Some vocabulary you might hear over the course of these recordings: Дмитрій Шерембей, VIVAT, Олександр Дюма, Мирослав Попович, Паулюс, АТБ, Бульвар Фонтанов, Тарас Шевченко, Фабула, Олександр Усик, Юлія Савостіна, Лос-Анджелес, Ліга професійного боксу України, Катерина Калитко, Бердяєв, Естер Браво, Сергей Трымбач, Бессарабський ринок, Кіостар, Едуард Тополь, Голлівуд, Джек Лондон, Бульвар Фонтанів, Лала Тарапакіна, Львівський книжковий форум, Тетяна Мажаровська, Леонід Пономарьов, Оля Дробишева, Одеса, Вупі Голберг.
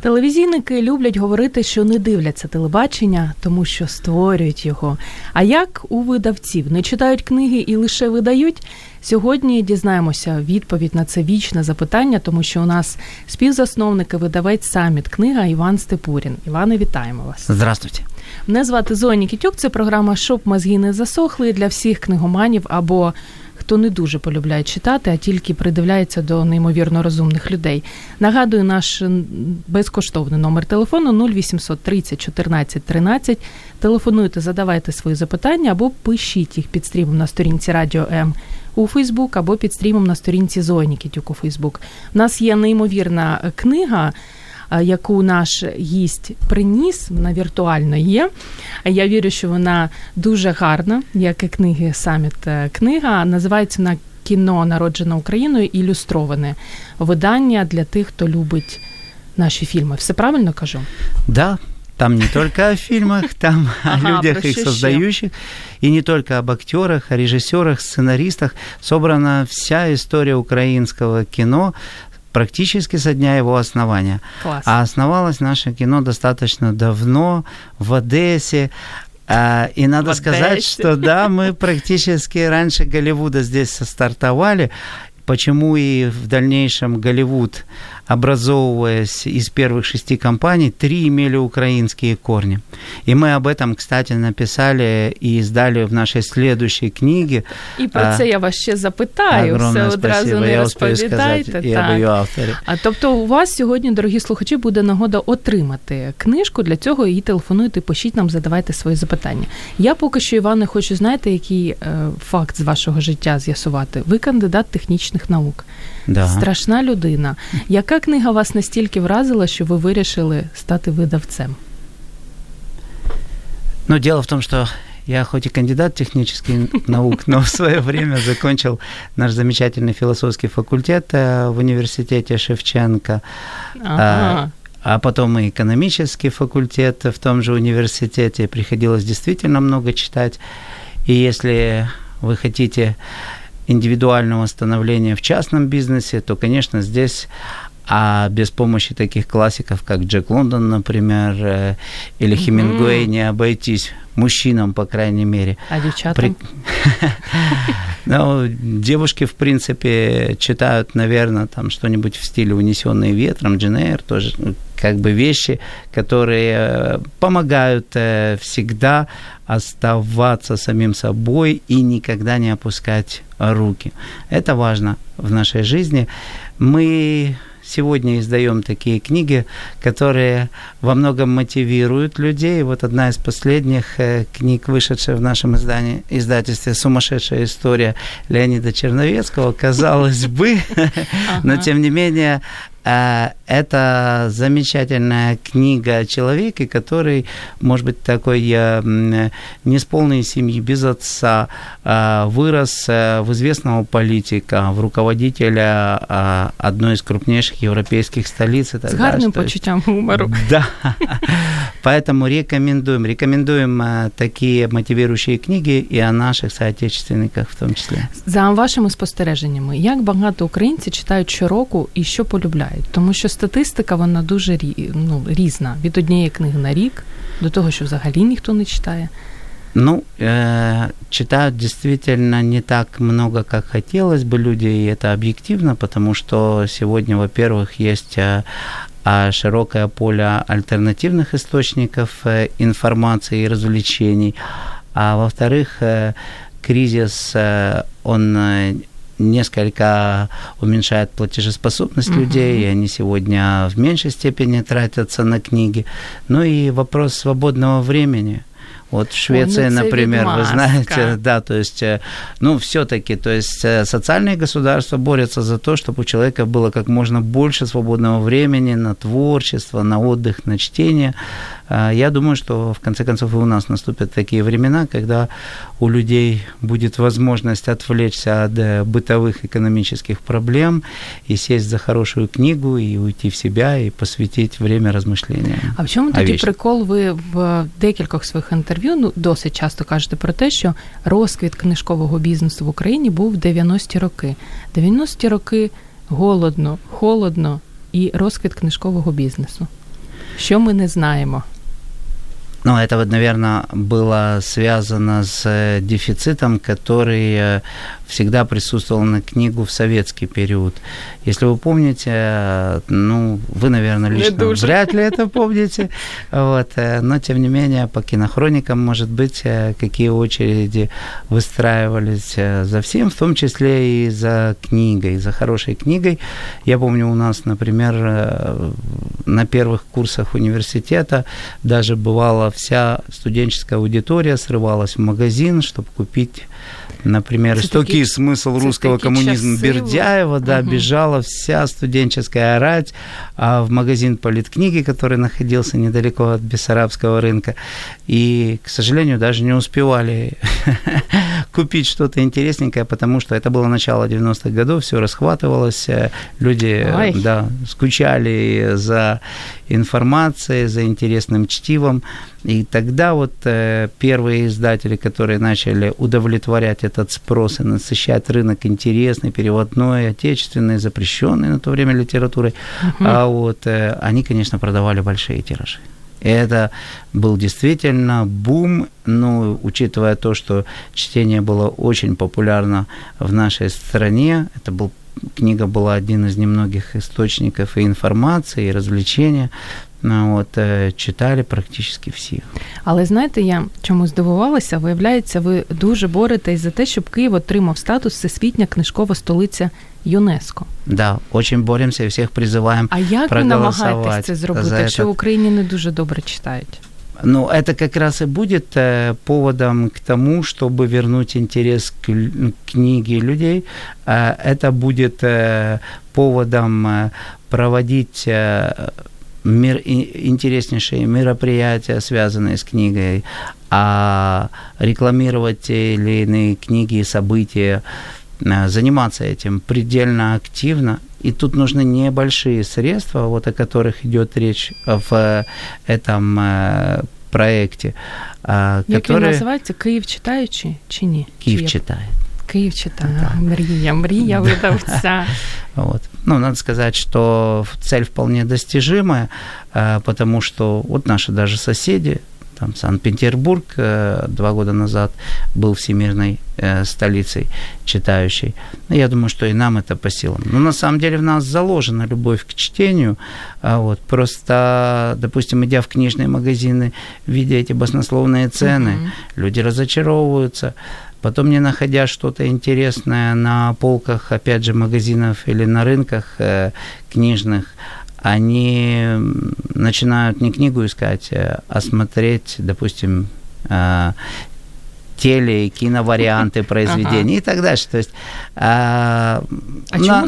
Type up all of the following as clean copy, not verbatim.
Телевізійники люблять говорити, що не дивляться телебачення, тому що створюють його. А як у видавців? Не читають книги і лише видають? Сьогодні дізнаємося відповідь на це вічне запитання, тому що у нас співзасновник і видавець «Саміт-Книга» Іван Степурін. Іване, вітаємо вас. Здравствуйте. Мене звати Зоя Нікітюк, це програма «Щоб мозги не засохли» для всіх книгоманів або хто не дуже полюбляє читати, а тільки придивляється до неймовірно розумних людей. Нагадую, наш безкоштовний номер телефону 0830 14 13. Телефонуйте, задавайте свої запитання або пишіть їх під стрімом на сторінці Радіо М у Фейсбук або під стрімом на сторінці Зої Нікітюк у Фейсбук. У нас є неймовірна книга, яку наш гість приніс, вона віртуально є. Я вірю, що вона дуже гарна, як і книги «Саміт-Книга». Називається вона «Кіно, народжене Україною», ілюстроване видання для тих, хто любить наші фільми. Все правильно кажу? Да. Там не только о фильмах, там о людях, их создающих, и не только об актерах, о режиссерах, сценаристах. Собрана вся история украинского кино, практически со дня его основания. Класс. А основалось наше кино достаточно давно в Одессе. И надо сказать, что да, мы практически раньше Голливуда здесь стартовали. Почему и в дальнейшем Голливуд, образовываясь из первых 6 компаний, 3 имели украинские корни. И мы об этом, кстати, написали и издали в нашей следующей книге. И про це я вас ще запитаю. Огромное все спасибо, одразу не розповідайте. І об її авторі. А, тобто у вас сьогодні, дорогі слухачі, буде нагода отримати книжку. Для цього її телефонуйте, пишіть нам, задавайте свої запитання. Я поки що, Іване, хочу, знаєте, який факт з вашого життя з'ясувати. Ви кандидат технічних наук. Да. Страшна людина. Яка книга вас настільки вразила, що ви вирішили стати видавцем? Ну, дело в том, что я хоть и кандидат технических наук, но в свое время закончил наш замечательный философский факультет в университете Шевченко. А потом и экономический факультет в том же университете. Приходилось действительно много читать. И если вы хотите индивидуального становления в частном бизнесе, то, конечно, здесь без помощи таких классиков, как Джек Лондон, например, или Хемінгвей, не обойтись. Мужчинам, по крайней мере. А девчатам? Ну, девушки, в принципе, читают, наверное, там что-нибудь в стиле «Унесённые ветром», Джейн Эйр, тоже как бы вещи, которые помогают всегда оставаться самим собой и никогда не опускать руки. Это важно в нашей жизни. Мы сегодня издаем такие книги, которые во многом мотивируют людей. Вот одна из последних книг, вышедшая в нашем издательстве «Сумасшедшая история» Леонида Черновецкого, казалось бы, но тем не менее, это замечательная книга о человеке, который, может быть, такой не с полной семьи, без отца, вырос в известного политика, в руководителя одной из крупнейших европейских столиц. С гарным почуттям гумору. Да, поэтому рекомендуем. Рекомендуем такие мотивирующие книги и о наших соотечественниках в том числе. За вашими спостереженнями, як багато українці читають щороку і що полюбляють? Тому що статистика, вона дуже різна. Від однієї книги на рік до того, що взагалі ніхто не читає. Ну, читают действительно не так много, как хотелось бы люди, и это объективно, потому что сегодня, во-первых, есть широкое поле альтернативных источников информации и развлечений, а во-вторых, кризис, он несколько уменьшает платежеспособность людей, и они сегодня в меньшей степени тратятся на книги. Ну и вопрос свободного времени. Вот Швеция, например, ведьмаска. Вы знаете, да, то есть, ну, всё-таки, то есть, социальные государства борются за то, чтобы у человека было как можно больше свободного времени на творчество, на отдых, на чтение. Я думаю, что, в конце концов, и у нас наступят такие времена, когда у людей будет возможность отвлечься от бытовых экономических проблем и сесть за хорошую книгу, и уйти в себя, и посвятить время размышлениям. А в чому тоді прикол? Ви в декількох своїх інтерв'ю, ну, досить часто кажете про те, що розквіт книжкового бізнесу в Україні був в 90-ті роки. 90-ті роки голодно, холодно і розквіт книжкового бізнесу. Що ми не знаємо? Ну, это вот, наверное, было связано с дефицитом, который всегда присутствовал на книгу в советский период. Если вы помните, ну, вы, наверное, лично вряд ли это помните, вот, но, тем не менее, по кинохроникам, может быть, какие очереди выстраивались за всем, в том числе и за книгой, за хорошей книгой. Я помню, у нас, например, на первых курсах университета даже бывало вся студенческая аудитория срывалась в магазин, чтобы купить, например, «Истоки и смысл русского коммунизма» Бердяева, да, бежала вся студенческая рать в магазин политкниги, который находился недалеко от Бессарабского рынка, и, к сожалению, даже не успевали купить что-то интересненькое, потому что это было начало 90-х годов, всё расхватывалось, люди, да, скучали за информацией, за интересным чтивом. И тогда вот первые издатели, которые начали удовлетворять этот спрос и насыщать рынок интересной, переводной, отечественной, запрещенной на то время литературой, а вот они, конечно, продавали большие тиражи. И это был действительно бум, но учитывая то, что чтение было очень популярно в нашей стране, это был, книга была один из немногих источников и информации, и развлечения. От, читали практично всі. Але знаєте, я чому здивувалася? Виявляється, ви дуже боретесь за те, щоб Київ отримав статус всесвітня книжкова столиця ЮНЕСКО. Да, очень боремся і всіх призиваємо проголосувати. А як ви намагаєтесь це зробити, якщо в Україні не дуже добре читають? Ну, это как раз и будет поводом к тому, чтобы вернуть интерес к книге людей. Это будет поводом проводить интереснейшие мероприятия, связанные с книгой, а рекламировать те или иные книги и события, заниматься этим предельно активно. И тут нужны небольшие средства, вот о которых идет речь в этом проекте. Як він називається? «Київ читаючи» чи ні? «Київ читає». Київ читала. Мрія видавця. Вот. Ну, надо сказать, что цель вполне достижимая, потому что вот наши даже соседи, там Санкт-Петербург 2 года назад был всемирной столицей читающей. Я думаю, что и нам это по силам. Но на самом деле в нас заложена любовь к чтению. Вот. Просто, допустим, идя в книжные магазины, видя эти баснословные цены, люди разочаровываются. Потом, не находя что-то интересное на полках, опять же, магазинов или на рынках книжных, они начинают не книгу искать, а смотреть, допустим, теле- и киноварианты произведений и так дальше. То есть,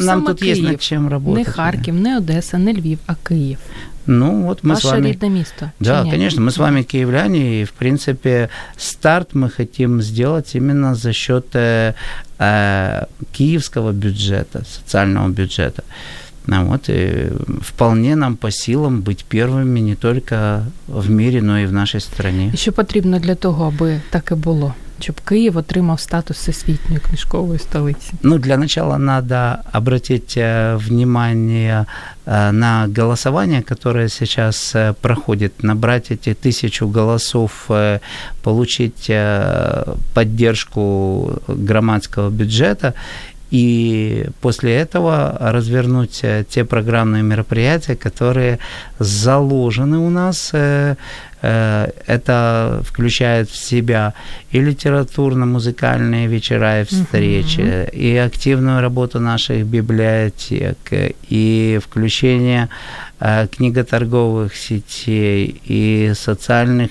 нам тут Київ? Есть над чем работать. Не Харьков, не Одесса, не Львів, а Киев. Ну, вот мы ваше рідне місто. Да, конечно, мы с вами киевляне, и, в принципе, старт мы хотим сделать именно за счет киевского бюджета, социального бюджета. Ну, вот, и вполне нам по силам быть первыми не только в мире, но и в нашей стране. І що потрібно для того, аби так і було? Щоб Київ отримав статус всесвітньої книжкової столиці? Ну, для начала надо обратить внимание на голосование, которое сейчас проходит. Набрать эти 1000 голосов, получить поддержку громадского бюджета и после этого развернуть те программные мероприятия, которые заложены у нас Это включает в себя и литературно-музыкальные вечера и встречи, и активную работу наших библиотек, и включение книготорговых сетей и социальных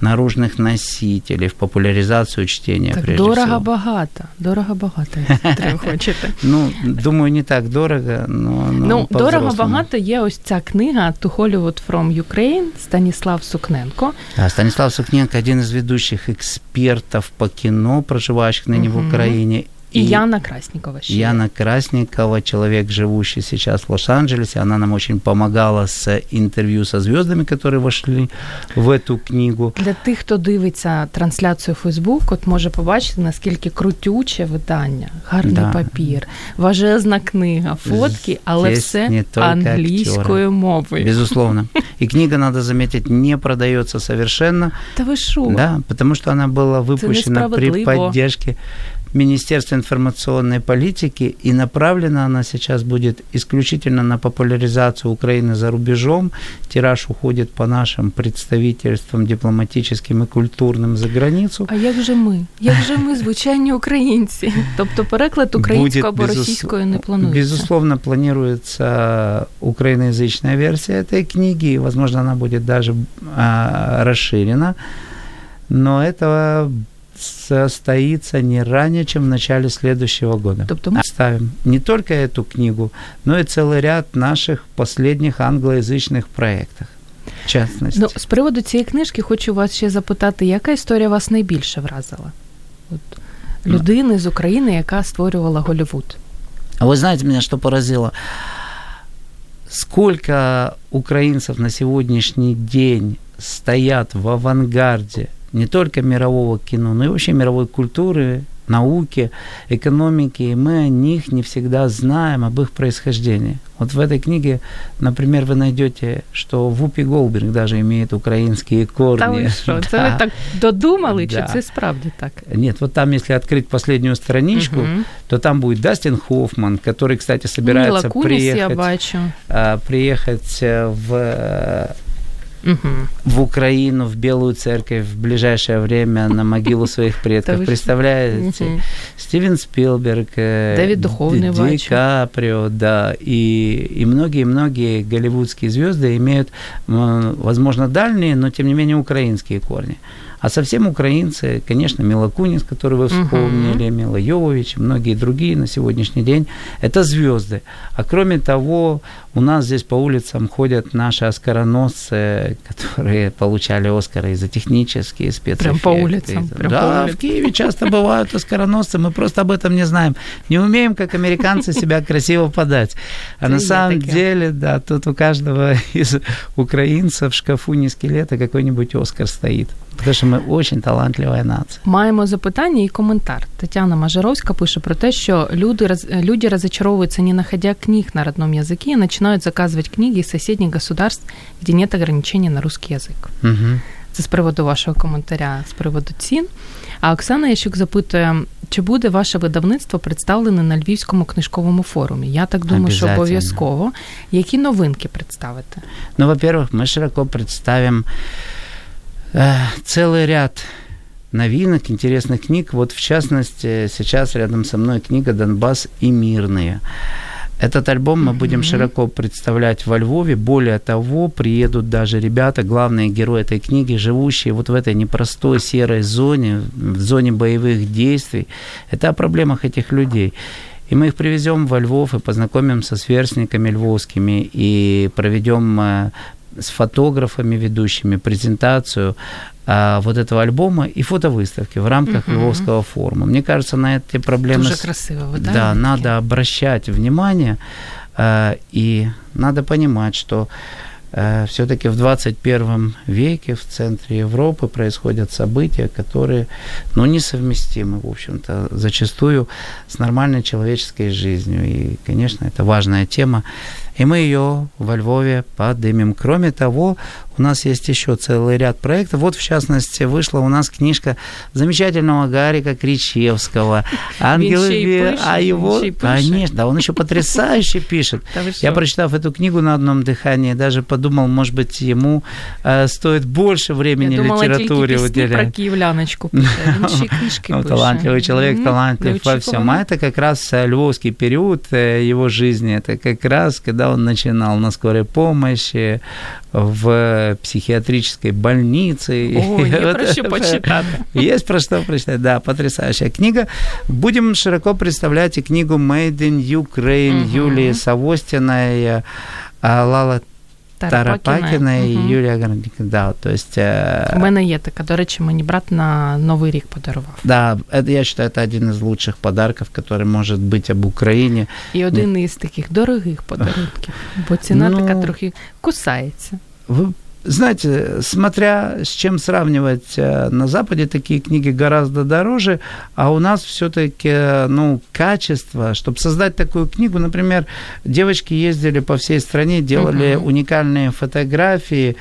наружных носителей в популяризацию чтения. Так дорого-богато. Дорого-богато, якщо ви хочете. Ну, думаю, не так дорого, но по-взрослому. Дорого-богато є ось ця книга «To Hollywood from Ukraine» Станіслав Сукненко. Да, Станіслав Сукненко – один із ведущих експертів по кіно, проживающих нині в Україні. И Яна Красникова. Яна Красникова, человек, живущий сейчас в Лос-Анджелесе. Она нам очень помогала с интервью со звездами, которые вошли в эту книгу. Для тих, хто дивиться трансляцію в Фейсбук, от може побачити, наскільки крутюче видання. Гарний папір, важезна книга, фотки, але все англійською мовою. Безусловно. И книга, надо заметить, не продается совершенно. Та ви шо? Да, потому что она была выпущена при поддержке Министерство информационной политики, и направлена она сейчас будет исключительно на популяризацию Украины за рубежом. Тираж уходит по нашим представительствам дипломатическим и культурным за границу. А як же ми, звичайні українці? Тобто переклад українською або російською не планується? Безусловно, планируется украиноязычная версия этой книги, и, возможно, она будет даже расширена. Но этого состоится не ранее, чем в начале следующего года. Тобто мы ставим не только эту книгу, но и целый ряд наших последних англоязычных проектов. В частности. Ну, з приводу цієї книжки хочу вас ще запитати, яка історія вас найбільше вразила? От людини з України, яка створювала Голлівуд. А ви знаєте, мене що поразило? Сколько українців на сьогоднішній день стоять в авангарді не только мирового кино, но и вообще мировой культуры, науки, экономики, и мы о них не всегда знаем, об их происхождении. Вот в этой книге, например, вы найдете, что Вупи Голберг даже имеет украинские корни. Там и что? Это вы так додумали, да. Чи це справді так? Нет, вот там, если открыть последнюю страничку, то там будет Дастин Хоффман, который, кстати, собирается приехать в Украину, в Белую Церковь в ближайшее время на могилу своих предков. Представляете? Стівен Спілберг, Ди Каприо, да, и многие-многие голливудские звезды имеют, возможно, дальние, но, тем не менее, украинские корни. А совсем украинцы, конечно, Мила Кунис, которую вы вспомнили, Мила Йовович, многие другие на сегодняшний день, это звезды. А кроме того, у нас здесь по улицам ходят наши оскароносцы, которые получали Оскары и за технические спецэффекты. Прям по улицам. В Киеве часто бывают оскароносцы, мы просто об этом не знаем. Не умеем, как американцы, себя красиво подать. А на самом деле, да, тут у каждого из украинцев в шкафу не скелета какой-нибудь Оскар стоит. Тому що ми дуже талантлива нація. Маємо запитання і коментар. Тетяна Мажаровська пише про те, що люди разочаровываются, не находя книг на родном языке, и начинают заказывать книги из соседних государств, где нет ограничений на русский язык. Це з приводу вашого коментаря, з приводу цін. А Оксана Ящук запитує, чи буде ваше видавництво представлене на Львівському книжковому форумі? Я так думаю, що обов'язково. Які новинки представите? Ну, во-первых, ми широко представимо целый ряд новинок, интересных книг. Вот в частности, сейчас рядом со мной книга «Донбасс и мирные». Этот альбом мы будем широко представлять во Львове. Более того, приедут даже ребята, главные герои этой книги, живущие вот в этой непростой серой зоне, в зоне боевых действий. Это о проблемах этих людей. И мы их привезем во Львов и познакомим со сверстниками львовскими и проведем с фотографами ведущими презентацию вот этого альбома и фотовыставки в рамках Львовского форума. Мне кажется, на эти проблемы тоже красиво, да? Да, надо обращать внимание, и надо понимать, что всё-таки в 21 веке в центре Европы происходят события, которые, ну, несовместимы, в общем-то, зачастую с нормальной человеческой жизнью. И, конечно, это важная тема. И мы ее во Львове поднимем. Кроме того, у нас есть еще целый ряд проектов. Вот, в частности, вышла у нас книжка замечательного Гарика Кричевского. «Ангелы веры». А его... Конечно, да, он еще потрясающе пишет. Я, прочитав эту книгу на одном дыхании, даже подумал, может быть, ему стоит больше времени литературе уделять. Я думала, тільки пісні про київляночку пише. Він ще книжки пише. Талантливый человек, талантлив во всем. А это как раз львовский период его жизни. Это как раз, когда он начинал на скорой помощи, в психиатрической больнице. О, я прошу почитать. Есть про что прочитать. Да, потрясающая книга. Будем широко представлять и книгу «Made in Ukraine» Юлии Савостиной, Лала Тарапакіна і Юлія Грандіка. Да, то есть, у мене є така, до речі, мені брат на Новий рік подарував. Да, это, я считаю, это один из лучших подарков, который может быть об Украине. І один із таких дорогих подарунків, бо ціна така трохи кусається. Вы знаете, смотря с чем сравнивать, на Западе такие книги гораздо дороже, а у нас всё-таки, качество. Чтобы создать такую книгу, например, девочки ездили по всей стране, делали уникальные фотографии,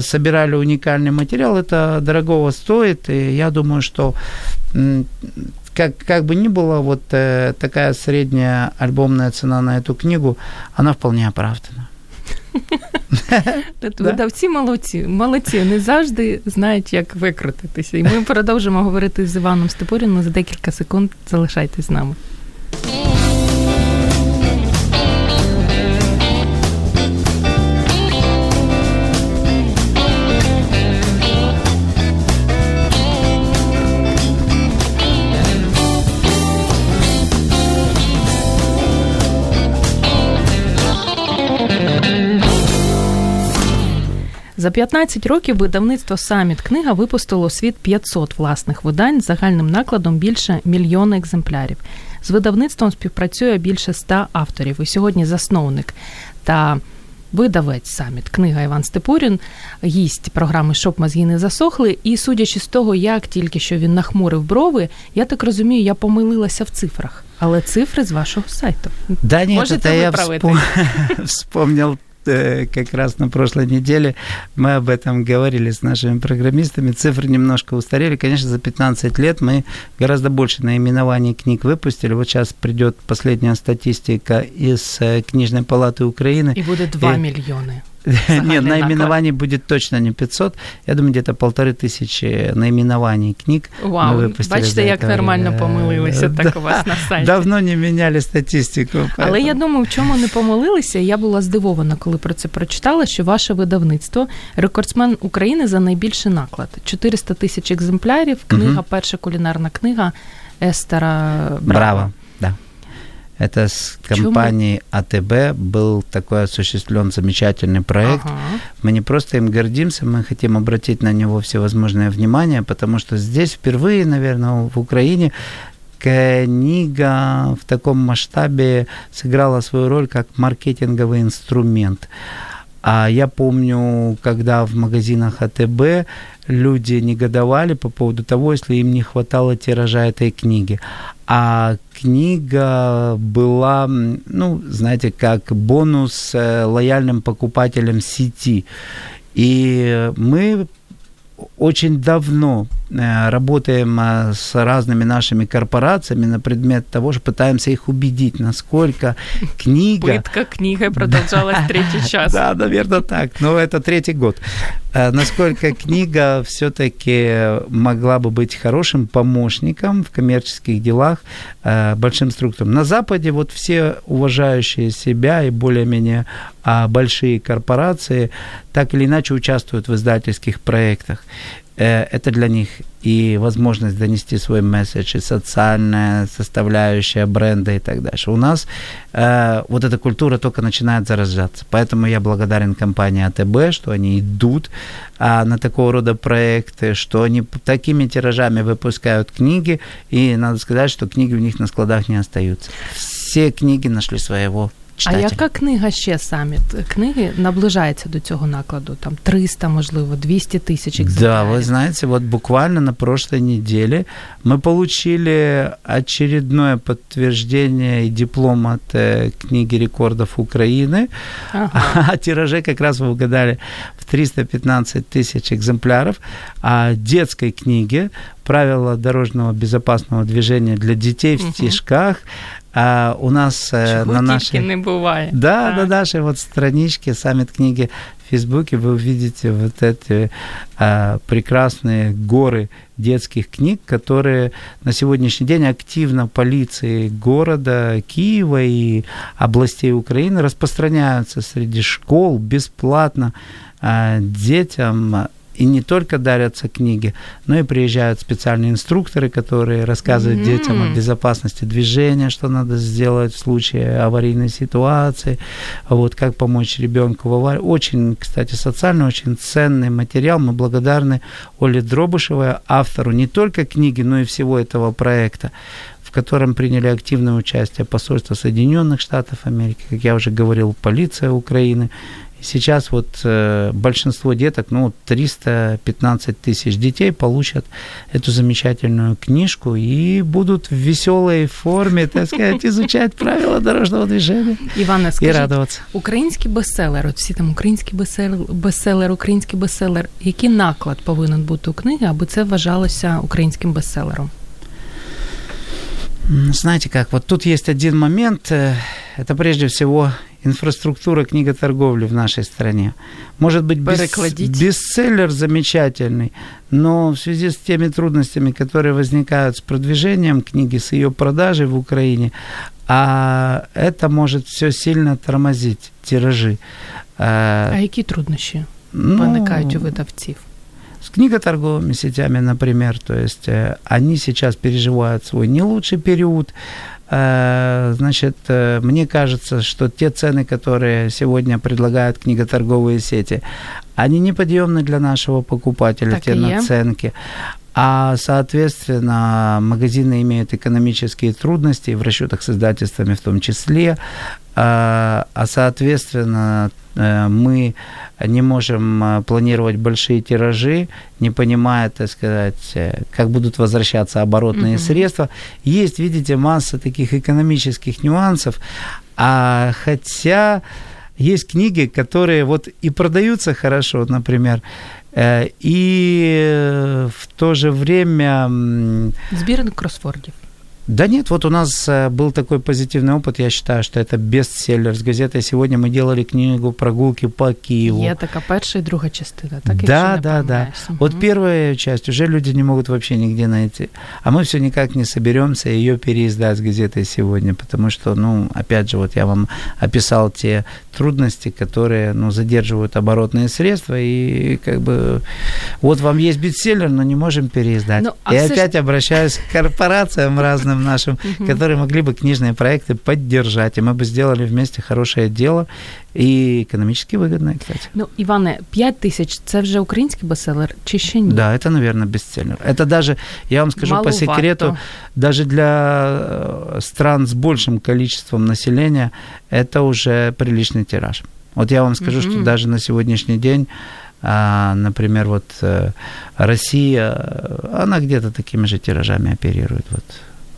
собирали уникальный материал. Это дорогого стоит, и я думаю, что... Как бы ни было, вот такая средняя альбомная цена на эту книгу, она вполне оправдана. Видавці молодці, не завжди знають, як викрутитися. І ми продовжимо говорити з Іваном Степуріним за декілька секунд. Залишайтесь з нами. За 15 років видавництво «Саміт-Книга» випустило у світ 500 власних видань з загальним накладом більше 1 мільйона екземплярів. З видавництвом співпрацює більше 100 авторів. І сьогодні засновник та видавець «Саміт-Книга» Іван Степурін гість програми «Щоб мозги не засохли». І судячи з того, як тільки що він нахмурив брови, я так розумію, я помилилася в цифрах. Але цифри з вашого сайту. Да, ні, можете виправити? Я вспомнив. Как раз на прошлой неделе мы об этом говорили с нашими программистами. Цифры немножко устарели. Конечно, за 15 лет мы гораздо больше наименований книг выпустили. Вот сейчас придет последняя статистика из Книжной палаты Украины. И будет 2 миллиона. Нет, наименований будет точно не 500. Я думаю, где-то 1500 наименований книг мы выпустили. Бачите, як нормально помилилися так у вас на сайті. Давно не міняли статистику. Але я думаю, в чому не помилилися. Я була здивована, коли про це прочитала, що ваше видавництво рекордсмен України за найбільший наклад. 400 000 екземплярів, книга, перша кулінарна книга Естера Браво. Да. Это с компанией АТБ был такой осуществлен замечательный проект. Мы не просто им гордимся, мы хотим обратить на него всевозможное внимание, потому что здесь впервые, наверное, в Украине книга в таком масштабе сыграла свою роль как маркетинговый инструмент. А я помню, когда в магазинах АТБ люди негодовали по поводу того, если им не хватало тиража этой книги. А книга была, знаете, как бонус лояльным покупателям сети. И мы очень давно работаем с разными нашими корпорациями на предмет того, что пытаемся их убедить, насколько книга... Пытка книгой продолжалась третий час. Да, наверное, так. Но это 3-й год. Насколько книга все-таки могла бы быть хорошим помощником в коммерческих делах, большим структурам. На Западе вот все уважающие себя и более-менее большие корпорации так или иначе участвуют в издательских проектах. Это для них и возможность донести свой месседж, и социальная составляющая бренда и так дальше. У нас вот эта культура только начинает зарождаться. Поэтому я благодарен компании АТБ, что они идут на такого рода проекты, что они такими тиражами выпускают книги, и надо сказать, что книги у них на складах не остаются. Все книги нашли своего читати. А яка книга ще саміт? Книги наближається до цього накладу? Там 300, можливо, 200 тысяч экземпляров. Да, вы знаете, вот буквально на прошлой неделе мы получили очередное подтверждение и диплом от книги рекордов Украины. Ага. А тираже как раз вы угадали в 315 тысяч экземпляров. А детской книги «Правила дорожного безопасного движения для детей в стишках». А у нас на нашей, не бывает. Да, на нашей вот страничке саммит-книги в Фейсбуке вы увидите вот эти прекрасные горы детских книг, которые на сегодняшний день активно полиции города Киева и областей Украины распространяются среди школ бесплатно детям. И не только дарятся книги, но и приезжают специальные инструкторы, которые рассказывают детям о безопасности движения, что надо сделать в случае аварийной ситуации, вот, как помочь ребенку в аварии. Очень, кстати, социально очень ценный материал. Мы благодарны Оле Дробишевой, автору не только книги, но и всего этого проекта, в котором приняли активное участие посольство Соединенных Штатов Америки, как я уже говорил, полиция Украины. Сейчас вот большинство деток, 315 тысяч детей получат эту замечательную книжку и будут в веселой форме, так сказать, изучать правила дорожного движения. Іване, скажіть, і радуватися. Український бестселер, от всі там український бестселер, який наклад повинен бути у книги, аби це вважалося українським бестселером? Знаете как, вот тут есть один момент, это прежде всего инфраструктура книготорговли в нашей стране. Может быть, бестселлер замечательный, но в связи с теми трудностями, которые возникают с продвижением книги, с ее продажей в Украине, а это может все сильно тормозить тиражи. А какие трудности возникают у выдавців? С книготорговыми сетями, например, то есть они сейчас переживают свой не лучший период. Значит, мне кажется, что те цены, которые сегодня предлагают книготорговые сети, они неподъемны для нашего покупателя, так те наценки. А, соответственно, магазины имеют экономические трудности в расчетах с издательствами в том числе. А, соответственно, мы не можем планировать большие тиражи, не понимая, так сказать, как будут возвращаться оборотные средства. Есть, видите, масса таких экономических нюансов. А хотя есть книги, которые вот и продаются хорошо, например, и в то же время... Сборник кроссвордов. Да нет, вот у нас был такой позитивный опыт, я считаю, что это бестселлер с газетой. Сегодня мы делали книгу «Прогулки по Киеву». Є така перша і друга частина, так? Да. Вот первая часть уже люди не могут вообще нигде найти. А мы все никак не соберемся ее переиздать с газетой сегодня, потому что, опять же, вот я вам описал те трудности, которые, задерживают оборотные средства, и как бы вот вам есть бестселлер, но не можем переиздать. Опять обращаюсь к корпорациям разным, нашим, которые могли бы книжные проекты поддержать, и мы бы сделали вместе хорошее дело, и экономически выгодное, кстати. Иване, 5 тысяч, это уже украинский бестселлер, чи ще нет? Да, это, наверное, бестселлер. Это даже, я вам скажу по секрету, даже для стран с большим количеством населения это уже приличный тираж. Вот я вам скажу, что даже на сегодняшний день, например, вот Россия, она где-то такими же тиражами оперирует, вот.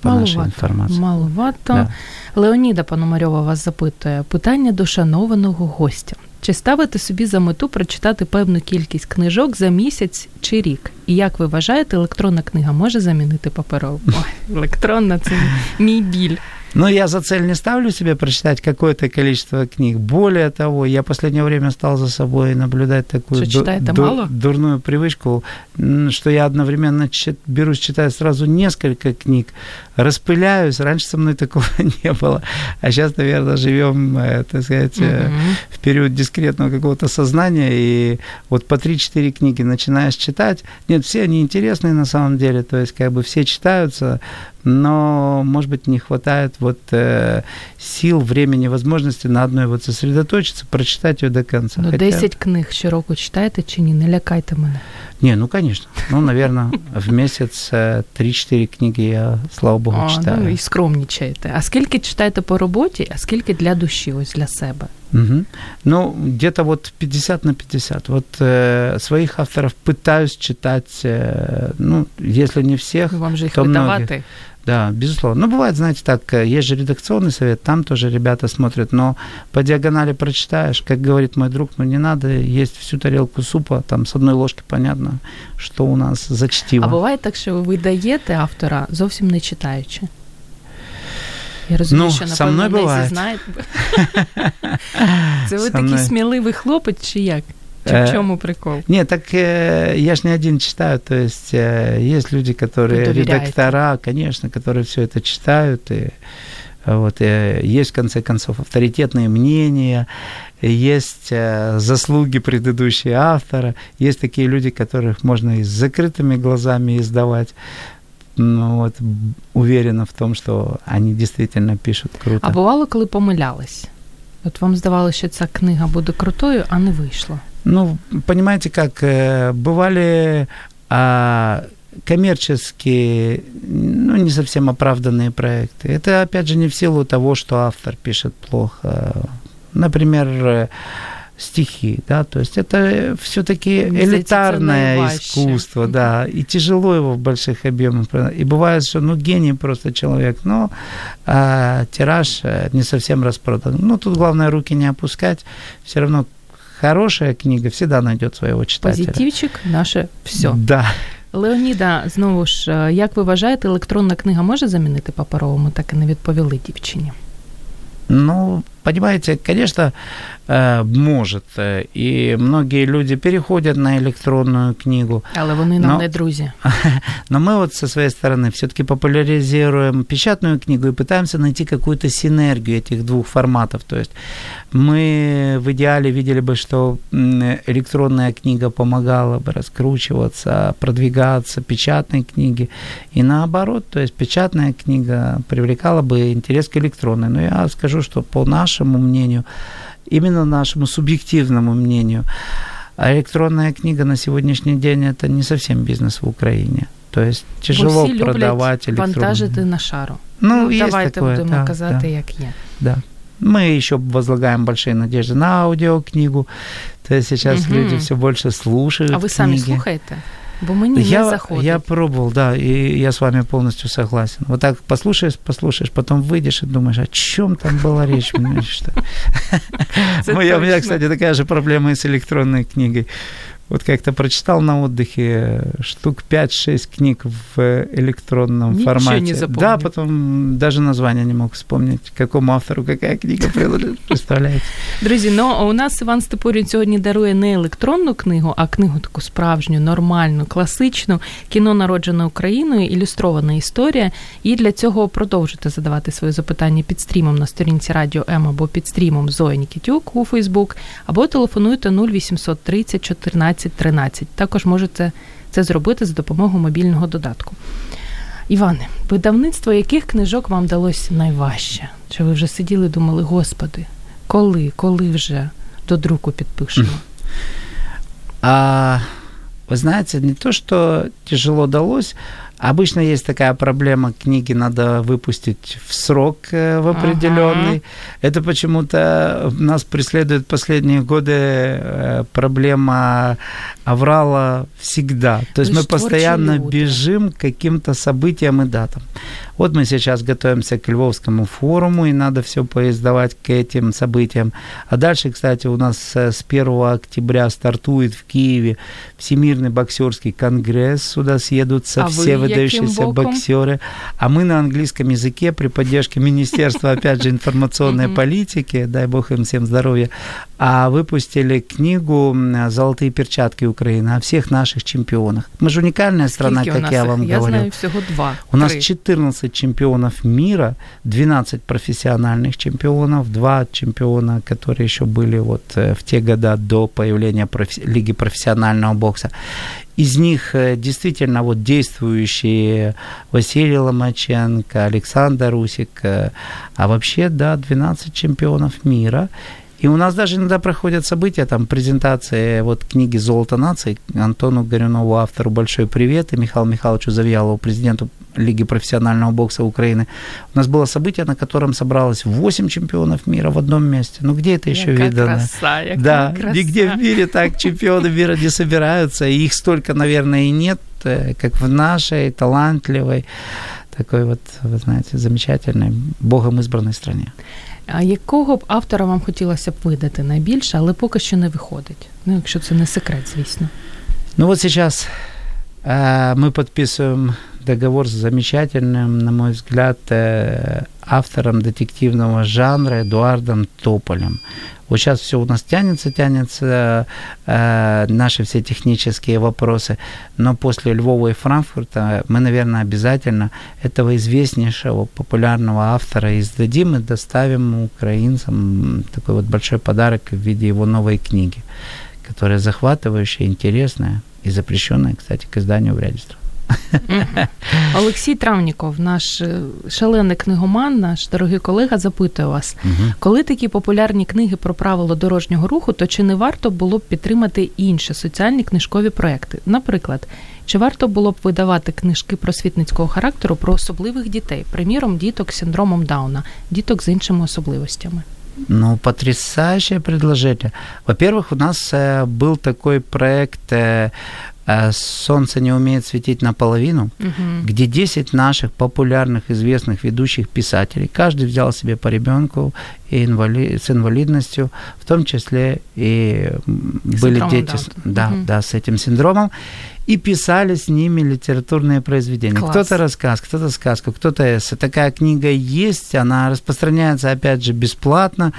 Маловато. Да. Леоніда Пономарьова вас запитує. Питання до шанованого гостя. Чи ставите собі за мету прочитати певну кількість книжок за місяць чи рік? І як ви вважаєте, електронна книга може замінити паперову? Електронна – це мій біль. Я за цель не ставлю себе прочитать какое-то количество книг. Более того, я в последнее время стал за собой наблюдать такую дурную привычку, что я одновременно берусь читать сразу несколько книг, распыляюсь. Раньше со мной такого не было. А сейчас, наверное, живем, так сказать, в в период дискретного какого-то сознания, и вот по 3-4 книги начинаешь читать. Нет, все они интересные на самом деле, то есть как бы все читаются, но, может быть, не хватает вот сил, времени, возможности на одной вот сосредоточиться, прочитать её до конца. Ну, 10 книг щороку читаєте чи ні? Не лякайте мене. Не, ну, конечно. Ну, наверное, в месяц 3-4 книги я, слава Богу, читаю. Ну, і скромнічаєте. А скільки читаєте по роботі, а скільки для душі, ось для себе? Угу. Ну, где-то вот 50 на 50. Вот своих авторов пытаюсь читать, ну, если не всех, вам же их то выдавать. Многих. Да, безусловно. Ну, бывает, знаете, так, есть же редакционный совет, там тоже ребята смотрят, но по диагонали прочитаешь, как говорит мой друг, ну, не надо есть всю тарелку супа, там, с одной ложки понятно, что у нас за чтиво. А бывает так, что вы даете автора, зовсім не читаючи? Я розумію, ну, що, напевно, не зізнаєте. Це ви такий сміливий хлопець, чи як? Чи в чому прикол? Нет, так я ж не один читаю, то есть есть люди, которые редактора, конечно, которые всё это читают, и вот, есть, в конце концов, авторитетные мнения, есть заслуги предыдущего автора, есть такие люди, которых можно и с закрытыми глазами издавать. Ну, вот, уверена в том, что они действительно пишут круто. А бывало, коли помилялись? От вам здавалося, що ця книга буде крутою, а не вийшло? Ну, понимаете, как бывали коммерческие, ну, не совсем оправданные проекты. Это, опять же, не в силу того, что автор пишет плохо. Например, стихи, да, то есть это всё-таки элитарное искусство, да, и тяжело его в больших объёмах. И бывает, что, ну, гений просто человек, но тираж не совсем распродан. Ну, тут главное руки не опускать, всё равно хорошая книга всегда найдёт своего читателя. Позитивчик наше всё. Да. Леоніда, знову ж, як ви вважаєте, електронна книга може замінити паперову? Ми так і не відповіли дівчині. Ну, понимаете, конечно, может. И многие люди переходят на электронную книгу. Але вони нам не друзі. Но мы вот со своей стороны всё-таки популяризируем печатную книгу и пытаемся найти какую-то синергию этих двух форматов. То есть мы в идеале видели бы, что электронная книга помогала бы раскручиваться, продвигаться печатной книге. И наоборот, то есть печатная книга привлекала бы интерес к электронной. Но я скажу, что по нашему мнению, именно нашему субъективному мнению, электронная книга на сегодняшний день – это не совсем бизнес в Украине. То есть тяжело продавать электронную. Бо всі люблять вантажити на шару. Ну, є давайте такое, будемо да, казати, да, як є. Да. Мы ещё возлагаем большие надежды на аудиокнигу. То есть сейчас люди всё больше слушают. А вы сами книги слушаете? Бо мені не заходить. Я пробовал, да, и я с вами полностью согласен. Вот так послушаешь, потом выйдешь и думаешь, о чём там была речь? У меня, кстати, такая же проблема и с электронной книгой. Вот как-то прочитал на отдыхе штук 5-6 книг в электронном формате. Ничего не запомнил. Да, потом даже название не мог вспомнить, какому автору какая книга принадлежит, представляете. Друзі, ну, у нас Іван Степурін сьогодні дарує не електронну книгу, а книгу таку справжню, нормальну, класичну, кіно народжене Україною, ілюстрована історія. І для цього продовжуйте задавати свої запитання під стрімом на сторінці Радіо М або під стрімом Зої Нікітюк у Фейсбук, або телефонуйте 0830 14 13. Також можете це зробити за допомогою мобільного додатку. Іване, видавництво яких книжок вам далося найважче? Чи ви вже сиділи і думали, господи, коли вже до друку підпишемо? Вы знаете, не то, что тяжело далось. Обычно есть такая проблема, книги надо выпустить в срок в определенный. Это почему-то нас преследует последние годы проблема аврала всегда. То есть мы постоянно бежим к каким-то событиям и датам. Вот мы сейчас готовимся к Львовскому форуму, и надо всё поиздавать к этим событиям. А дальше, кстати, у нас с 1 октября стартует в Киеве Всемирный боксёрский конгресс. Сюда съедутся все выдающиеся боксёры. А мы на английском языке при поддержке Министерства, опять же, информационной политики, дай бог им всем здоровья, выпустили книгу «Золотые перчатки Украины» о всех наших чемпионах. Мы же уникальная страна, как я вам говорю. Я знаю, всего 2. У нас 14 чемпионов мира, 12 профессиональных чемпионов, 2 чемпиона, которые еще были вот в те года до появления Лиги профессионального бокса. Из них действительно вот действующие Василий Ломаченко, Александр Усик, а вообще, да, 12 чемпионов мира. И у нас даже иногда проходят события, там, презентации вот книги «Золото наций». Антону Горюнову, автору, большой привет, и Михаилу Михайловичу Завьялову, президенту Лиги профессионального бокса Украины. У нас было событие, на котором собралось 8 чемпионов мира в одном месте. Ну, где это еще видано? Краса, да, нигде в мире так чемпионы мира не собираются, и их столько, наверное, и нет, как в нашей талантливой, такой вот, вы знаете, замечательной, богом избранной стране. А якого б автора вам хотілося б видати найбільше, але поки що не виходить? Ну, якщо це не секрет, звісно. Ну, от зараз ми підписуємо договор з замечательним, на мій взгляд, автором детективного жанру Едуардом Тополем. Вот сейчас все у нас тянется, наши все технические вопросы, но после Львова и Франкфурта мы, наверное, обязательно этого известнейшего популярного автора издадим и доставим украинцам такой вот большой подарок в виде его новой книги, которая захватывающая, интересная и запрещенная, кстати, к изданию в ряде стран. Олексій Травніков, наш шалений книгоман, наш дорогий колега, запитує вас, коли такі популярні книги про правила дорожнього руху, то чи не варто було б підтримати інші соціальні книжкові проекти? Наприклад, чи варто було б видавати книжки просвітницького характеру про особливих дітей, приміром, діток з синдромом Дауна, діток з іншими особливостями? Ну, потрясающее предложение. Во-первых, у нас был такой проект «Солнце не умеет светить наполовину», где 10 наших популярных, известных, ведущих писателей, каждый взял себе по ребенку и с инвалидностью, в том числе и были дети с этим синдромом, и писали с ними литературные произведения. Класс. Кто-то рассказ, кто-то сказку, кто-то эссе. Такая книга есть, она распространяется, опять же, бесплатно,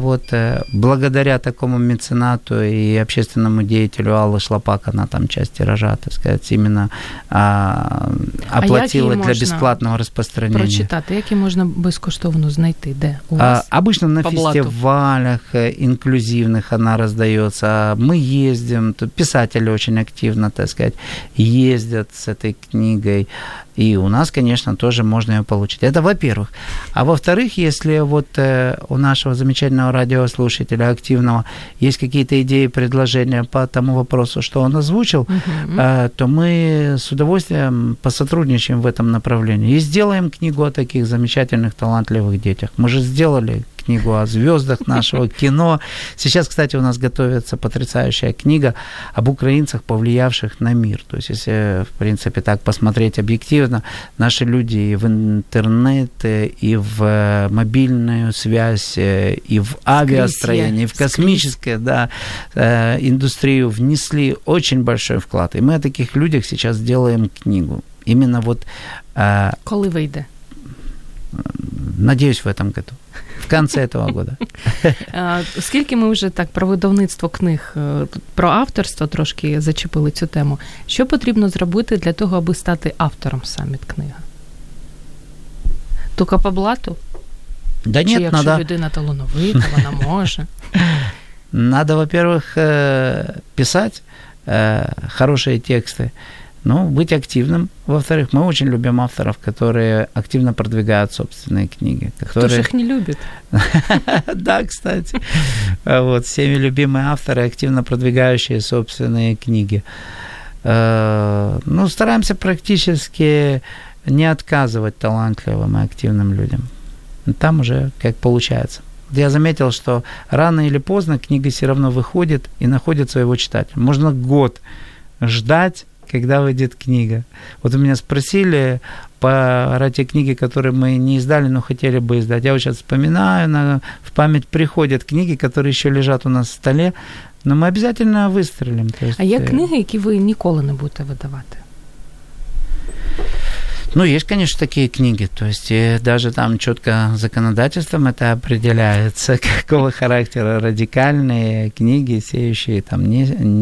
вот благодаря такому меценату и общественному деятелю Аллы Шлапак, она там часть тиража, так сказать, именно оплатила для бесплатного распространения. Прочитати, які можна безкоштовно знайти, де у вас? Обычно на фестивалях инклюзивных она раздаётся. Мы ездим, писатели очень активно, так сказать, ездят с этой книгой. И у нас, конечно, тоже можно её получить. Это во-первых. А во-вторых, если вот у нашего замечательного радиослушателя активного есть какие-то идеи, предложения по тому вопросу, что он озвучил, то мы с удовольствием посотрудничаем в этом направлении и сделаем книгу о таких замечательных, талантливых детях. Мы же сделали книгу о звёздах нашего кино. Сейчас, кстати, у нас готовится потрясающая книга об украинцах, повлиявших на мир. То есть, если, в принципе, так посмотреть объективно, наши люди и в интернет, и в мобильную связь, и в авиастроение, и в космическую, да, индустрию внесли очень большой вклад. И мы о таких людях сейчас делаем книгу. Именно вот... Коли выйдет? Надеюсь, в этом году. В конце этого года. Оскільки ми вже так про видавництво книг, про авторство трошки зачепили цю тему, що потрібно зробити для того, аби стати автором саміт-книга? Тільки по блату? Да нет, якщо надо... людина талановита, вона може? Надо, во-первых, писать хорошие тексты, ну, быть активным. Во-вторых, мы очень любим авторов, которые активно продвигают собственные книги. Кто же их не любит? Да, кстати. Вот, всеми любимые авторы, активно продвигающие собственные книги. Ну, стараемся практически не отказывать талантливым и активным людям. Там уже как получается. Я заметил, что рано или поздно книга все равно выходит и находит своего читателя. Можно год ждать, когда выйдет книга. Вот у меня спросили про те книги, которые мы не издали, но хотели бы издать. Я вот сейчас вспоминаю, в память приходят книги, которые еще лежат у нас в столе, но мы обязательно выстрелим. То есть... А є книги, які ви ніколи не будете видавати? Ну, есть, конечно, такие книги, то есть даже там четко законодательством это определяется, какого характера радикальные книги, сеющие там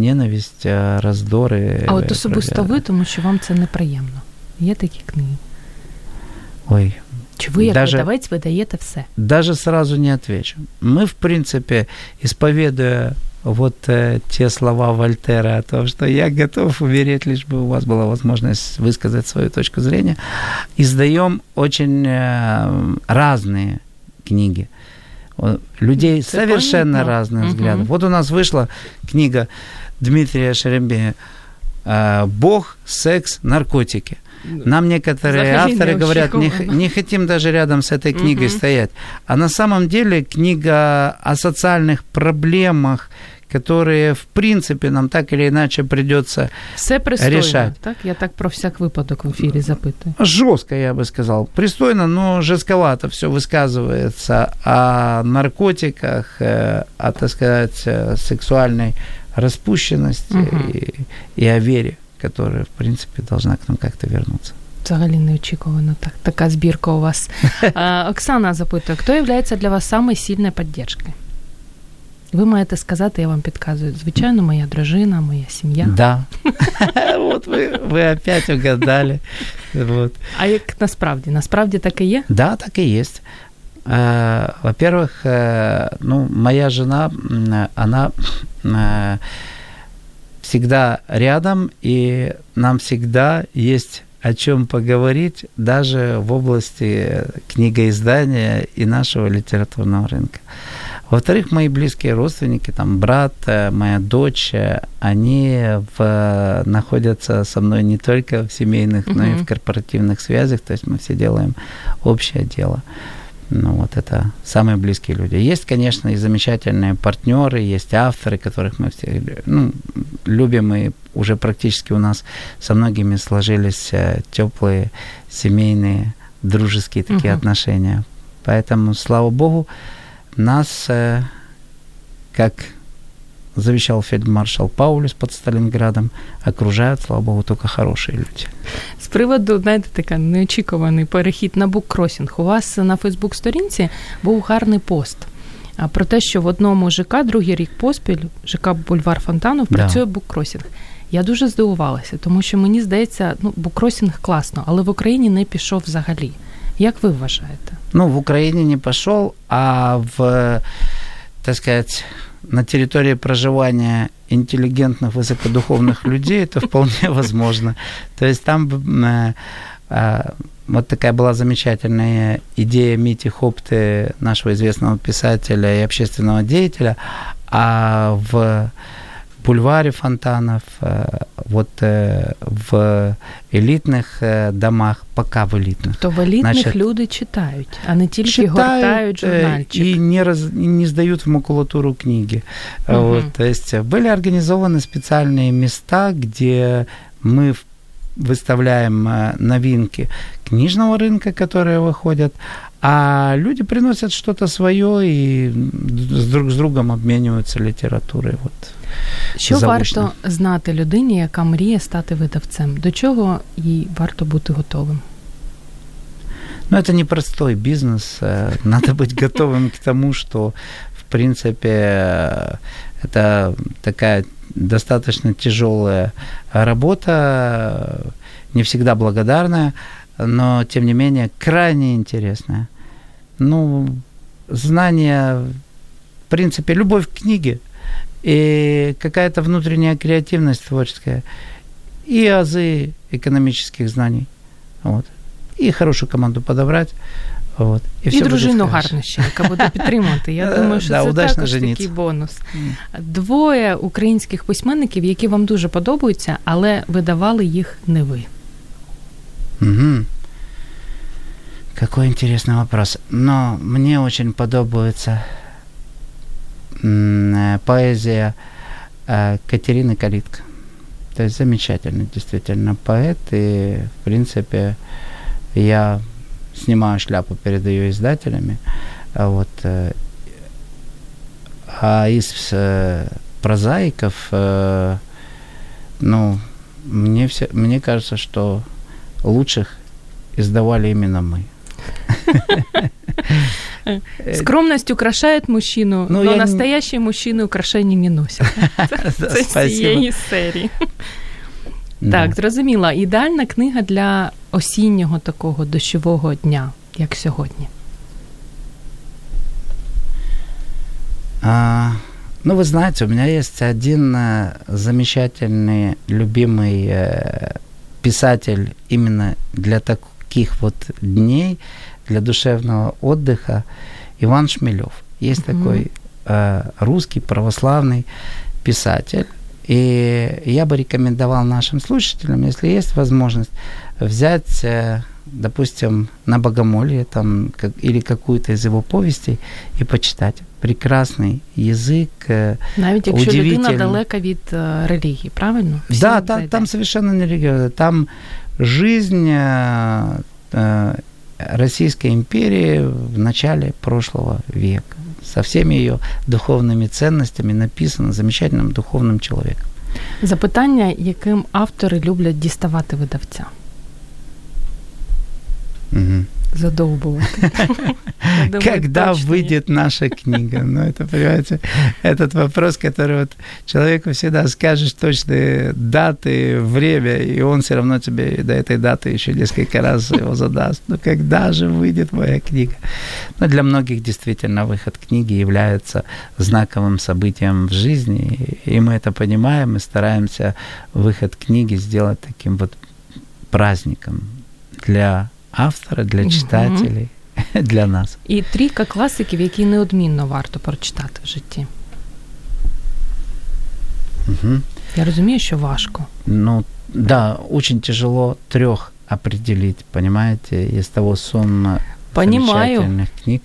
ненависть, раздоры. А от особисто ви, тому що вам це неприємно. Є такі книги? Ой. Чи ви, як видавець, видаєте все? Даже сразу не отвечу. Мы, в принципе, исповедуя вот те слова Вольтера о том, что я готов умереть, лишь бы у вас была возможность высказать свою точку зрения, издаем очень разные книги. Людей это совершенно понятно. Разных взглядов. Вот у нас вышла книга Дмитрия Шерембея «Бог, секс, наркотики». Нам некоторые авторы говорят, не хотим даже рядом с этой книгой стоять. А на самом деле книга о социальных проблемах, которые, в принципе, нам так или иначе придётся все пристойно, решать. Так? Я так про всяк випадок в ефірі запитую. Жёстко, я бы сказал. Пристойно, но жестковато всё высказывается о наркотиках, о, так сказать, сексуальной распущенности и о вере, которая, в принципе, должна к нам как-то вернуться. Взагалі неочікувано так. Така збірка у вас. Оксана запитує, хто являється для вас самою сильною підтримкою? Ви маєте сказати, я вам підказую. Звичайно, моя дружина, моя сім'я. Да. От ви опять угадали. Вот. А як насправді? Насправді так і є? Да, так і є. Во-первых, ну, моя жена, она всегда рядом, и нам всегда есть о чем поговорить, даже в области книгоиздания и нашего литературного рынка. Во-вторых, мои близкие родственники, там брат, моя дочь, они находятся со мной не только в семейных, но и в корпоративных связях, то есть мы все делаем общее дело. Ну вот это самые близкие люди. Есть, конечно, и замечательные партнеры, есть авторы, которых мы все любим, и уже практически у нас со многими сложились теплые семейные, дружеские такие отношения. Поэтому, слава богу, нас, как завещал фельдмаршал Паулюс под Сталінградом, окружають, слава Богу, тільки хороші люди. З приводу, знаєте, така неочікуваний перехід на буккросінг. У вас на Фейсбук-сторінці був гарний пост про те, що в одному ЖК другий рік поспіль, ЖК Бульвар Фонтанов, працює буккросінг. Я дуже здивувалася, тому що мені здається, буккросінг класно, але в Україні не пішов взагалі. Як ви вважаєте? Ну, в Україні не пішов, а в, так сказать, на территории проживания интеллигентных, высокодуховных людей это вполне возможно. То есть там вот такая была замечательная идея Мити Хопты, нашего известного писателя и общественного деятеля, а в бульваре Фонтанов, вот в елітних домах, пока в елітних. То в елітних, значить, люди читають, а не тільки гортають журнальчик. І не здають в макулатуру книги. Вот, то есть были организованы специальные места, где мы выставляем новинки книжного рынка, которые выходят, а люди приносят что-то свое и друг с другом обмениваются литературой. Вот. Що заочно варто знати людині, яка мріє стати видавцем? До чого їй варто бути готовим? Ну, это непростой бизнес. Надо быть готовым к тому, что, в принципе, это такая достаточно тяжелая работа, не всегда благодарная, но, тем не менее, крайне интересная. Ну, знания, в принципе, любовь к книге, и какая-то внутренняя креативность творческая, и азы экономических знаний, вот, и хорошую команду подобрать, вот, и дружину гарно ще, яка буде підтримувати. Я думаю, що це також такий бонус. Двоє українських письменників, які вам дуже подобаються, але видавали їх не ви. Какой интересный вопрос. Но мне очень подобается поэзия Катерины Калитко. То есть замечательный действительно поэт, и в принципе я снимаю шляпу перед ее издателями. Вот. А из прозаиков, ну, мне кажется, что лучших издавали именно мы. Скромность украшает мужчину, но настоящие мужчины украшений не носят. Це з цієї серії. Так, зрозуміло. Ідеальна книга для осіннього такого дощового дня, як сьогодні. Ну, вы знаете, у меня есть один замечательный, любимый писатель именно для таких вот дней, для душевного отдыха, Иван Шмелёв. Есть такой русский православный писатель. И я бы рекомендовал нашим слушателям, если есть возможность, взять, допустим, «На богомолье» там, или какую-то из его повестей и почитать. Прекрасний язик, навіть якщо людина далека від релігії, правильно? Да, там совершенно не релігія. Там жизнь Российской империи в начале прошлого века со всеми ее духовными ценностями написано замечательным духовным человеком. Запитання, яким автори люблять діставати видавця? Угу. Задолбывать. Когда выйдет наша книга? Ну, это, понимаете, этот вопрос, который вот человеку всегда скажешь точные даты, время, и он все равно тебе до этой даты еще несколько раз его задаст. Ну, когда же выйдет моя книга? Ну, для многих действительно выход книги является знаковым событием в жизни, и мы это понимаем, и стараемся выход книги сделать таким вот праздником для автора, для читателей, для нас. І трійка класиків, які неодмінно варто прочитати в житті. Угу. Я розумію, що важко. Ну, да, очень тяжело трёх определить, понимаете, из того сонма замечательных книг.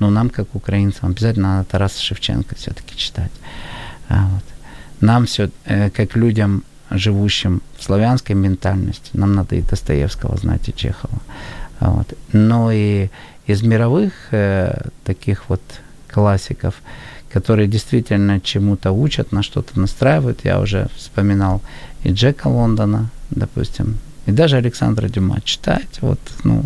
Но нам, как украинцам, обязательно надо Тараса Шевченко всё-таки читать. Вот. Нам всё, как людям, живущим в славянской ментальности, нам надо и Достоевского знать, и Чехова. Вот. Но и из мировых таких вот классиков, которые действительно чему-то учат, на что-то настраивают, я уже вспоминал и Джека Лондона, допустим, и даже Александра Дюма читать. Вот, ну,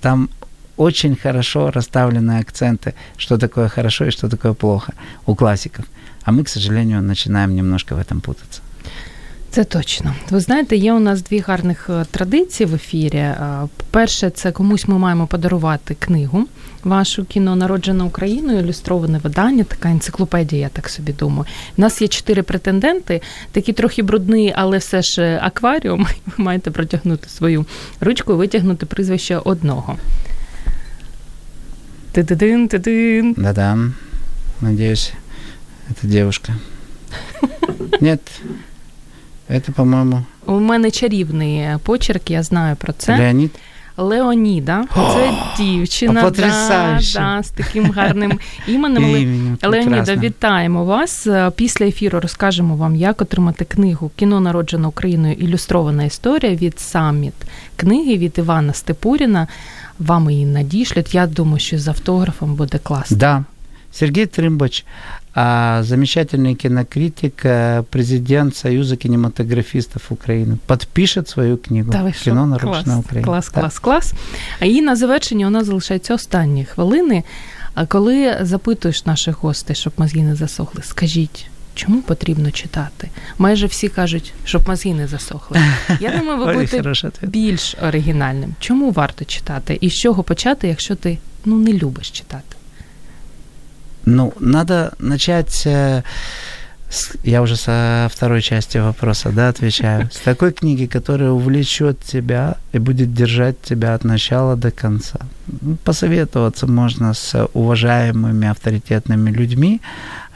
там очень хорошо расставлены акценты, что такое хорошо и что такое плохо у классиков. А мы, к сожалению, начинаем немножко в этом путаться. Це точно. Ви знаєте, є у нас дві гарних традиції в ефірі. Перше, це комусь ми маємо подарувати книгу вашу «Кіно народжено Україною», ілюстроване видання, така енциклопедія, я так собі думаю. У нас є 4 претенденти, такі трохи брудний, але все ж акваріум. Ви маєте протягнути свою ручку і витягнути прізвище одного. Ти-ти-тин, ти-тин. Да-да. Надіюсь, це дівчинка. Ні. Это, по-моему... У мене чарівний почерк, я знаю про це. Леонід? Леоніда. Це дівчина. Потрясающе. Да, з таким гарним іменем. Леоніда, вітаємо вас. Після ефіру розкажемо вам, як отримати книгу «Кіно народжено Україною. Ілюстрована історія» від Саміт-Книги від Івана Степуріна. Вам її надішлють. Я думаю, що з автографом буде класно. Да. Сергей Трымбач, замечательный кинокритик, президент Союза кинематографистов Украины, подпишет свою книгу «Кіно народжено Україною». Клас, клас, клас. І на завершення у нас залишаються останні хвилини. Коли запитуєш наших гостей, щоб мозги не засохли, скажіть, чому потрібно читати? Майже всі кажуть, щоб мозги не засохли. Я думаю, ви будете більш оригінальним. Чому варто читати? І з чого почати, якщо ти не любиш читати? Ну, надо начать, я уже со второй части вопроса, да, отвечаю, с такой книги, которая увлечет тебя и будет держать тебя от начала до конца. Посоветоваться можно с уважаемыми авторитетными людьми,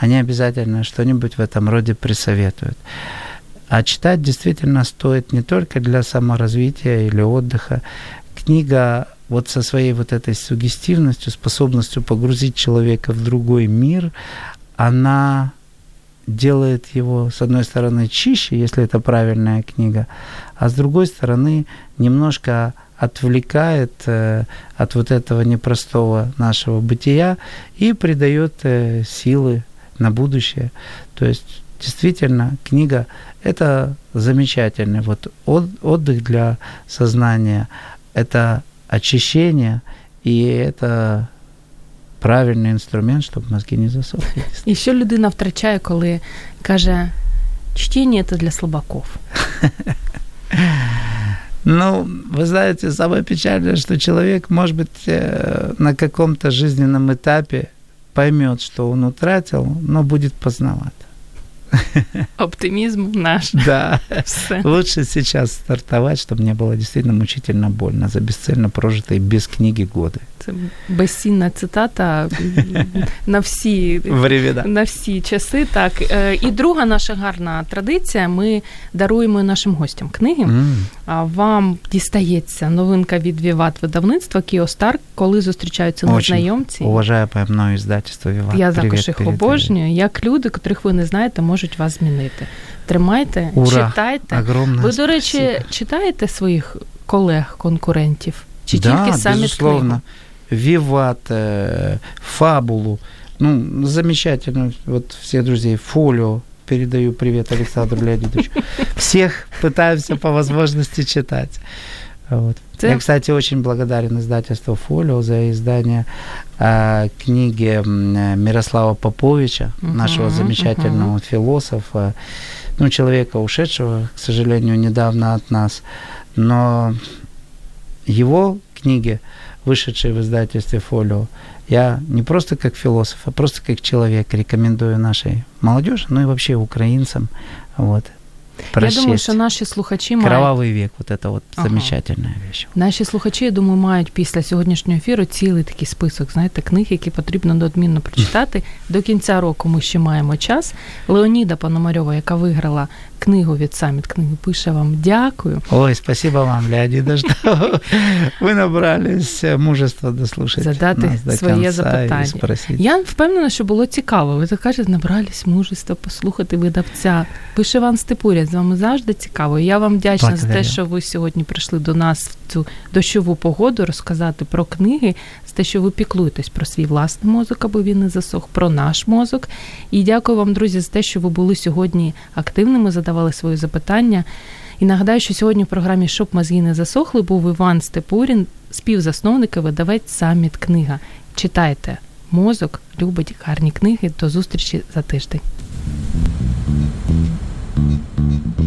они обязательно что-нибудь в этом роде присоветуют. А читать действительно стоит не только для саморазвития или отдыха. Книга вот со своей вот этой суггестивностью, способностью погрузить человека в другой мир, она делает его, с одной стороны, чище, если это правильная книга, а с другой стороны, немножко отвлекает от вот этого непростого нашего бытия и придает силы на будущее. То есть, действительно, книга – это замечательный вот отдых для сознания, это очищение, и это правильний інструмент, щоб мозги не засохли. І що людина втрачає, коли каже, чтіння – це для слабаків? Ну, вы знаете, самое печальное, что человек, может быть, на каком-то жизненном этапе поймет, что он утратил, но будет поздновато. Оптимизм наш. Да. Лучше сейчас стартовать, чтобы мне было действительно мучительно больно за бесцельно прожитые без книги годы. Це безцінна цитата на всі времена, на всі часи. Так. І друга наша гарна традиція, ми даруємо нашим гостям книги. Вам дістається новинка від VIVAT видавництва «Кіостар», коли зустрічаються незнайомці. Уважаю певне іздательство VIVAT. Я також їх обожнюю. Як люди, котрих ви не знаєте, можуть вас змінити. Тримайте, ура, читайте. Ви, до речі, спасибо, читаєте своїх колег, конкурентів? Чи да, тільки саміт-книгу? Да, VIVAT, Фабулу, ну, замечательно, вот всех друзей, Фоліо, передаю привет Александру Леонидовичу. Всех пытаемся по возможности читать. Вот. Я, кстати, очень благодарен издательству Фоліо за издание книги Мирослава Поповича, нашего замечательного философа, ну, человека ушедшего, к сожалению, недавно от нас, но его книги, вышедшие в издательстве «Фоліо», я не просто как философ, а просто как человек рекомендую нашей молодежи, ну и вообще украинцам. Вот, прочесть. Я думаю, что наши слухачи мають... «Кровавый век», вот это вот замечательная вещь. Наші слухачі, я думаю, мають після сьогоднішнього ефіру цілий такий список, знаєте, книг, які потрібно неодмінно прочитати. До кінця року ми ще маємо час. Леоніда Пономарьова, яка виграла книгу від «Саміт-Книги», пише вам дякую. Ой, спасибо вам, Леоніда, що ви набрались мужества дослухати задати нас до своє запитання. Я впевнена, що було цікаво. Ви так кажете, набрались мужества послухати видавця. Пише Іван Степурін, з вами завжди цікаво. Я вам вдячна за те, що ви сьогодні прийшли до нас в цю дощову погоду розказати про книги, за те, що ви піклуєтесь про свій власний мозок, аби він не засох, про наш мозок. І дякую вам, друзі, за те, що ви були сьогодні активними, задавали свої запитання. І нагадаю, що сьогодні в програмі «Щоб мозги не засохли» був Іван Степурін, співзасновник і видавець «Саміт-Книга». Читайте. Мозок любить гарні книги. До зустрічі за тиждень.